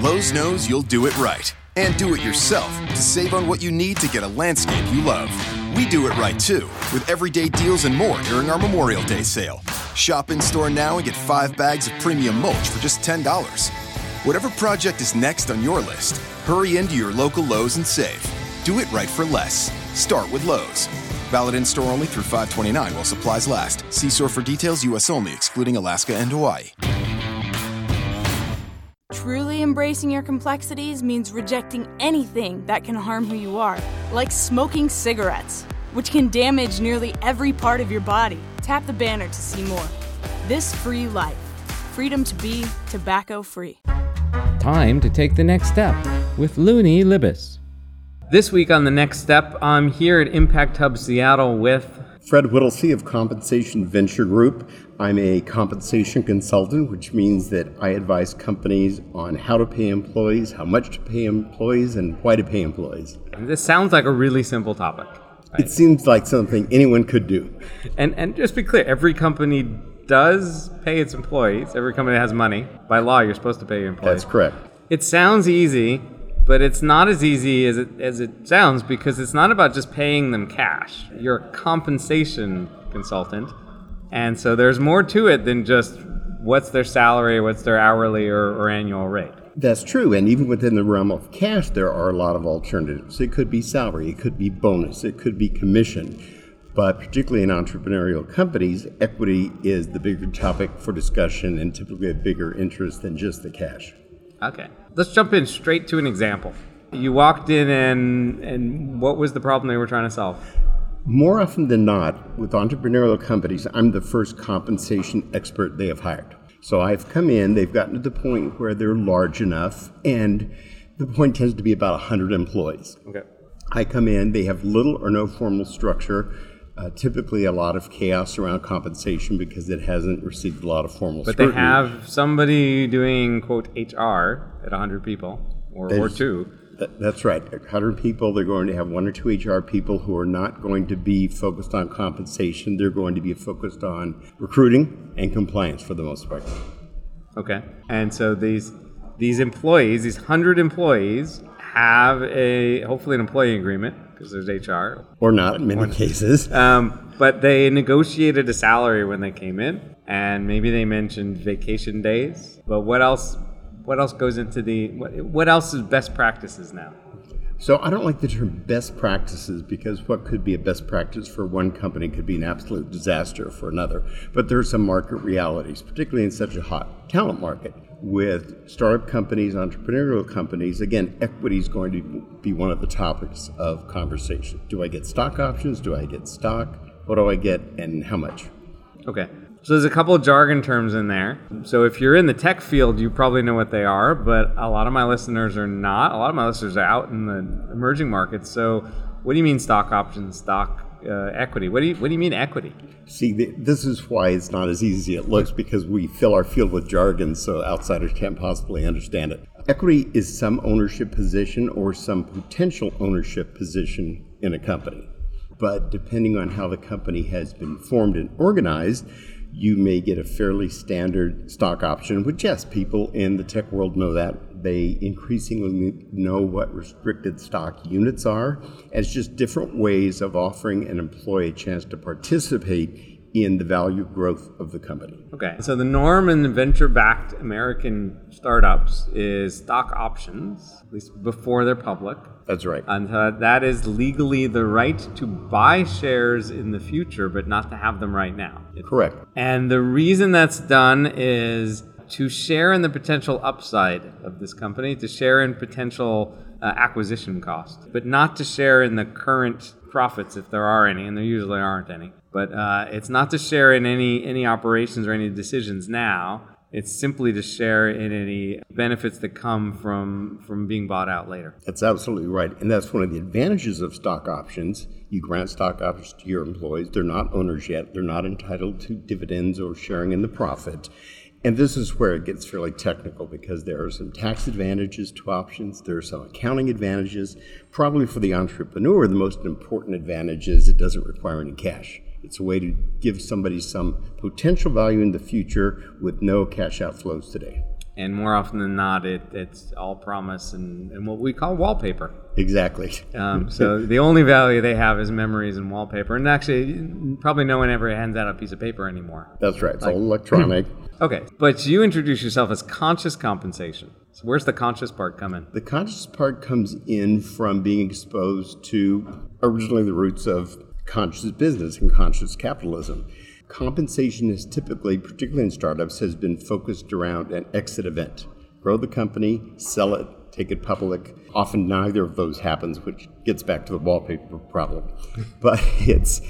Lowe's knows you'll do it right. And do it yourself to save on what you need to get a landscape you love. We do it right, too, with everyday deals and more during our Memorial Day sale. Shop in-store now and get 5 bags of premium mulch for just $10. Whatever project is next on your list, hurry into your local Lowe's and save. Do it right for less. Start with Lowe's. Valid in-store only through 5/29 while supplies last. See store for details, U.S. only, excluding Alaska and Hawaii. Truly embracing your complexities means rejecting anything that can harm who you are, like smoking cigarettes, which can damage nearly every part of your body. Tap the banner to see more. This Free Life. Freedom to be tobacco-free. Time to take the next step with Luni Libes. This week on The Next Step, I'm here at Impact Hub Seattle with Fred Whittlesey of Compensation Venture Group. I'm a compensation consultant, which means that I advise companies on how to pay employees, how much to pay employees, and why to pay employees. This sounds like a really simple topic. Right? It seems like something anyone could do. And just be clear, every company does pay its employees. Every company that has money. By law, you're supposed to pay your employees. That's correct. It sounds easy, but it's not as easy as it sounds, because it's not about just paying them cash. You're a compensation consultant. And so there's more to it than just what's their salary, what's their hourly or annual rate. That's true. And even within the realm of cash, there are a lot of alternatives. It could be salary, it could be bonus, it could be commission. But particularly in entrepreneurial companies, equity is the bigger topic for discussion and typically a bigger interest than just the cash. Okay. Let's jump in straight to an example. You walked in and what was the problem they were trying to solve? More often than not, with entrepreneurial companies, I'm the first compensation expert they have hired. So I've come in, they've gotten to the point where they're large enough, and the point tends to be about 100 employees. Okay. I come in, they have little or no formal structure, typically a lot of chaos around compensation because it hasn't received a lot of formal scrutiny. But they have somebody doing, quote, HR at 100 people, or two. That's right. 100 people, they're going to have one or two HR people who are not going to be focused on compensation. They're going to be focused on recruiting and compliance for the most part. Okay. And so these employees, these 100 employees, have hopefully an employee agreement, because there's HR. Or not in many cases. But they negotiated a salary when they came in, and maybe they mentioned vacation days. But what else? What else goes into what else is best practices now? So I don't like the term best practices, because what could be a best practice for one company could be an absolute disaster for another. But there are some market realities, particularly in such a hot talent market. With startup companies, entrepreneurial companies, again, equity is going to be one of the topics of conversation. Do I get stock options? Do I get stock? What do I get and how much? Okay. So there's a couple of jargon terms in there. So if you're in the tech field, you probably know what they are, but a lot of my listeners are not. A lot of my listeners are out in the emerging markets. So what do you mean stock options, stock equity? What do you mean equity? See, this is why it's not as easy as it looks, because we fill our field with jargon, so outsiders can't possibly understand it. Equity is some ownership position or some potential ownership position in a company. But depending on how the company has been formed and organized, you may get a fairly standard stock option, which, yes, people in the tech world know that. They increasingly know what restricted stock units are. It's just different ways of offering an employee a chance to participate in the value growth of the company. Okay, so the norm in the venture-backed American startups is stock options, at least before they're public. That's right. And that is legally the right to buy shares in the future, but not to have them right now. Correct. And the reason that's done is to share in the potential upside of this company, to share in potential acquisition costs, but not to share in the current profits if there are any, and there usually aren't any. But it's not to share in any operations or any decisions now. It's simply to share in any benefits that come from being bought out later. That's absolutely right. And that's one of the advantages of stock options. You grant stock options to your employees. They're not owners yet. They're not entitled to dividends or sharing in the profit. And this is where it gets fairly technical, because there are some tax advantages to options. There are some accounting advantages. Probably for the entrepreneur, the most important advantage is it doesn't require any cash. It's a way to give somebody some potential value in the future with no cash outflows today. And more often than not, it's all promise and what we call wallpaper. Exactly. So the only value they have is memories and wallpaper. And actually, probably no one ever hands out a piece of paper anymore. That's right. It's all electronic. Okay. But you introduce yourself as conscious compensation. So where's the conscious part come in? The conscious part comes in from being exposed to originally the roots of conscious business and conscious capitalism. Compensation is typically, particularly in startups, has been focused around an exit event. Grow the company, sell it, take it public. Often neither of those happens, which gets back to the wallpaper problem. But it's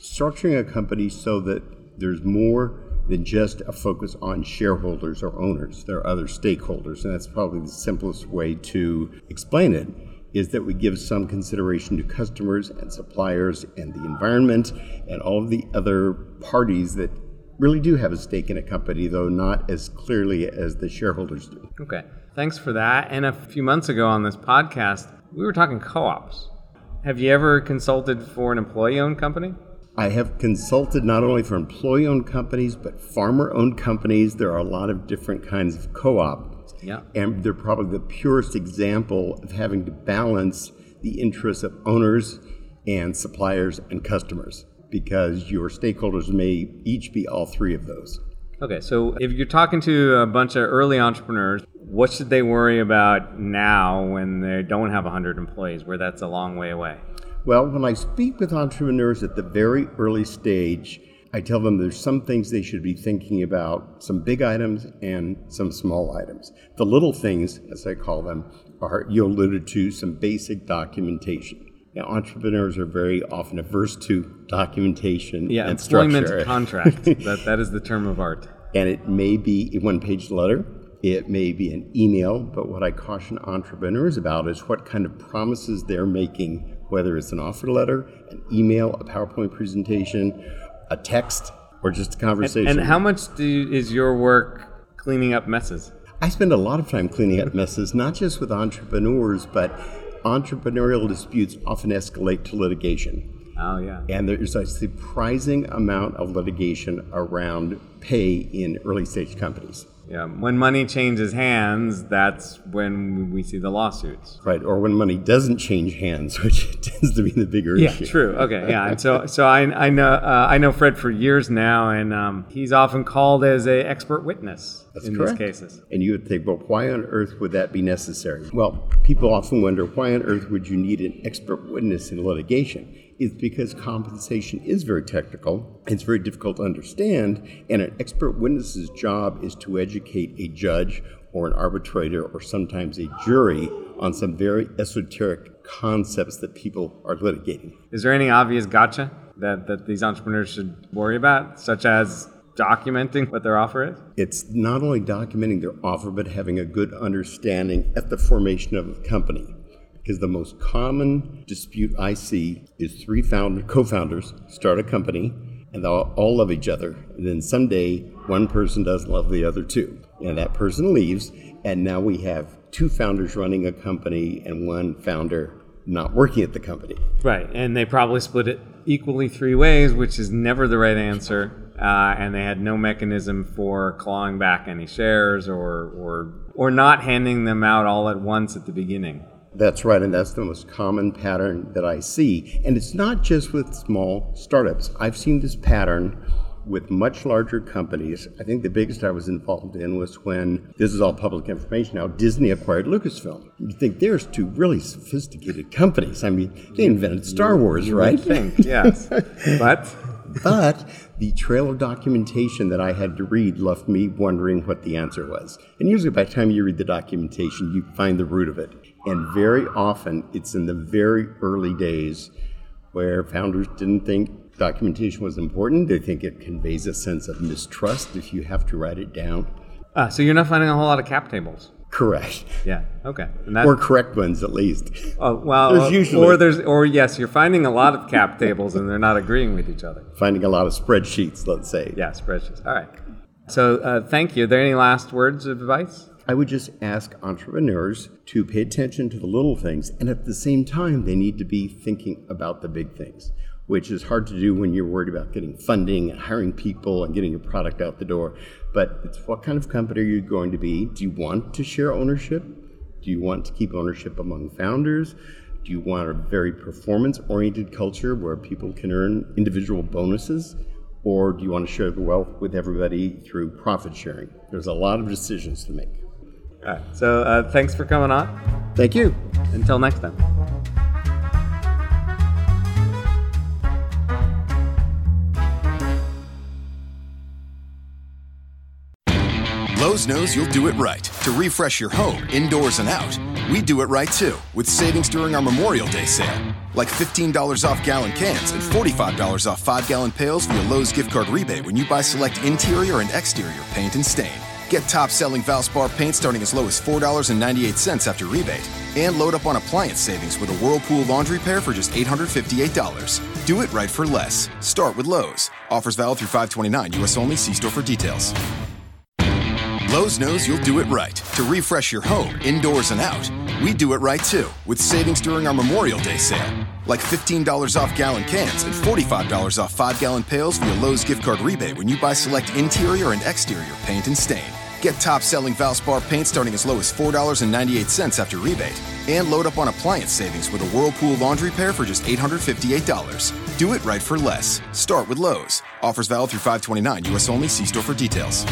structuring a company so that there's more than just a focus on shareholders or owners. There are other stakeholders, and that's probably the simplest way to explain it, is that we give some consideration to customers and suppliers and the environment and all of the other parties that really do have a stake in a company, though not as clearly as the shareholders do. Okay, thanks for that. And a few months ago on this podcast, we were talking co-ops. Have you ever consulted for an employee-owned company? I have consulted not only for employee-owned companies, but farmer-owned companies. There are a lot of different kinds of co-op. Yeah. And they're probably the purest example of having to balance the interests of owners and suppliers and customers, because your stakeholders may each be all three of those. Okay, so if you're talking to a bunch of early entrepreneurs, what should they worry about now when they don't have 100 employees, where that's a long way away? Well, when I speak with entrepreneurs at the very early stage, I tell them there's some things they should be thinking about, some big items and some small items. The little things, as I call them, are, you alluded to, some basic documentation. Now, entrepreneurs are very often averse to documentation and structure. Contract. That is the term of art. And it may be a one-page letter. It may be an email. But what I caution entrepreneurs about is what kind of promises they're making, whether it's an offer letter, an email, a PowerPoint presentation, a text, or just a conversation. And how much is your work cleaning up messes? I spend a lot of time cleaning up messes, not just with entrepreneurs, but entrepreneurial disputes often escalate to litigation. Oh, yeah. And there's a surprising amount of litigation around pay in early stage companies. Yeah, when money changes hands, that's when we see the lawsuits. Right, or when money doesn't change hands, which tends to be the bigger issue. Yeah, true. Okay, yeah. And so I know Fred for years now, and he's often called as an expert witness in these cases. And you would think, well, why on earth would that be necessary? Well, people often wonder, why on earth would you need an expert witness in litigation? It's because compensation is very technical, it's very difficult to understand, and an expert witness's job is to educate a judge or an arbitrator or sometimes a jury on some very esoteric concepts that people are litigating. Is there any obvious gotcha that these entrepreneurs should worry about, such as documenting what their offer is? It's not only documenting their offer, but having a good understanding at the formation of a company. Because the most common dispute I see is three co-founders start a company and they all love each other. And then someday one person doesn't love the other two. And that person leaves, and now we have two founders running a company and one founder not working at the company. Right, and they probably split it equally three ways, which is never the right answer. And they had no mechanism for clawing back any shares or not handing them out all at once at the beginning. That's right, and that's the most common pattern that I see. And it's not just with small startups. I've seen this pattern with much larger companies. I think the biggest I was involved in was when, this is all public information now, Disney acquired Lucasfilm. You think there's two really sophisticated companies. I mean, they invented Star Wars, right? Yes, But the trail of documentation that I had to read left me wondering what the answer was. And usually by the time you read the documentation, you find the root of it. And very often, it's in the very early days where founders didn't think documentation was important. They think it conveys a sense of mistrust if you have to write it down. So you're not finding a whole lot of cap tables. Correct. Yeah. Okay. Or correct ones, at least. Oh, well, yes, you're finding a lot of cap tables and they're not agreeing with each other. Finding a lot of spreadsheets, let's say. Yeah, spreadsheets. All right. So thank you. Are there any last words of advice? I would just ask entrepreneurs to pay attention to the little things, and at the same time, they need to be thinking about the big things. which is hard to do when you're worried about getting funding and hiring people and getting your product out the door. But it's what kind of company are you going to be? Do you want to share ownership? Do you want to keep ownership among founders? Do you want a very performance-oriented culture where people can earn individual bonuses? Or do you want to share the wealth with everybody through profit sharing? There's a lot of decisions to make. All right. So thanks for coming on. Thank you. Until next time. Lowe's knows you'll do it right. To refresh your home, indoors and out, we do it right too, with savings during our Memorial Day sale. Like $15 off gallon cans and $45 off 5-gallon pails via Lowe's gift card rebate when you buy select interior and exterior paint and stain. Get top-selling Valspar paint starting as low as $4.98 after rebate. And load up on appliance savings with a Whirlpool laundry pair for just $858. Do it right for less. Start with Lowe's. Offers valid through 5/29, U.S. only. See store for details. Lowe's knows you'll do it right. To refresh your home, indoors and out, we do it right too, with savings during our Memorial Day sale. Like $15 off gallon cans and $45 off 5-gallon pails via Lowe's gift card rebate when you buy select interior and exterior paint and stain. Get top-selling Valspar paint starting as low as $4.98 after rebate. And load up on appliance savings with a Whirlpool laundry pair for just $858. Do it right for less. Start with Lowe's. Offers valid through 5/29, U.S. only. See store for details.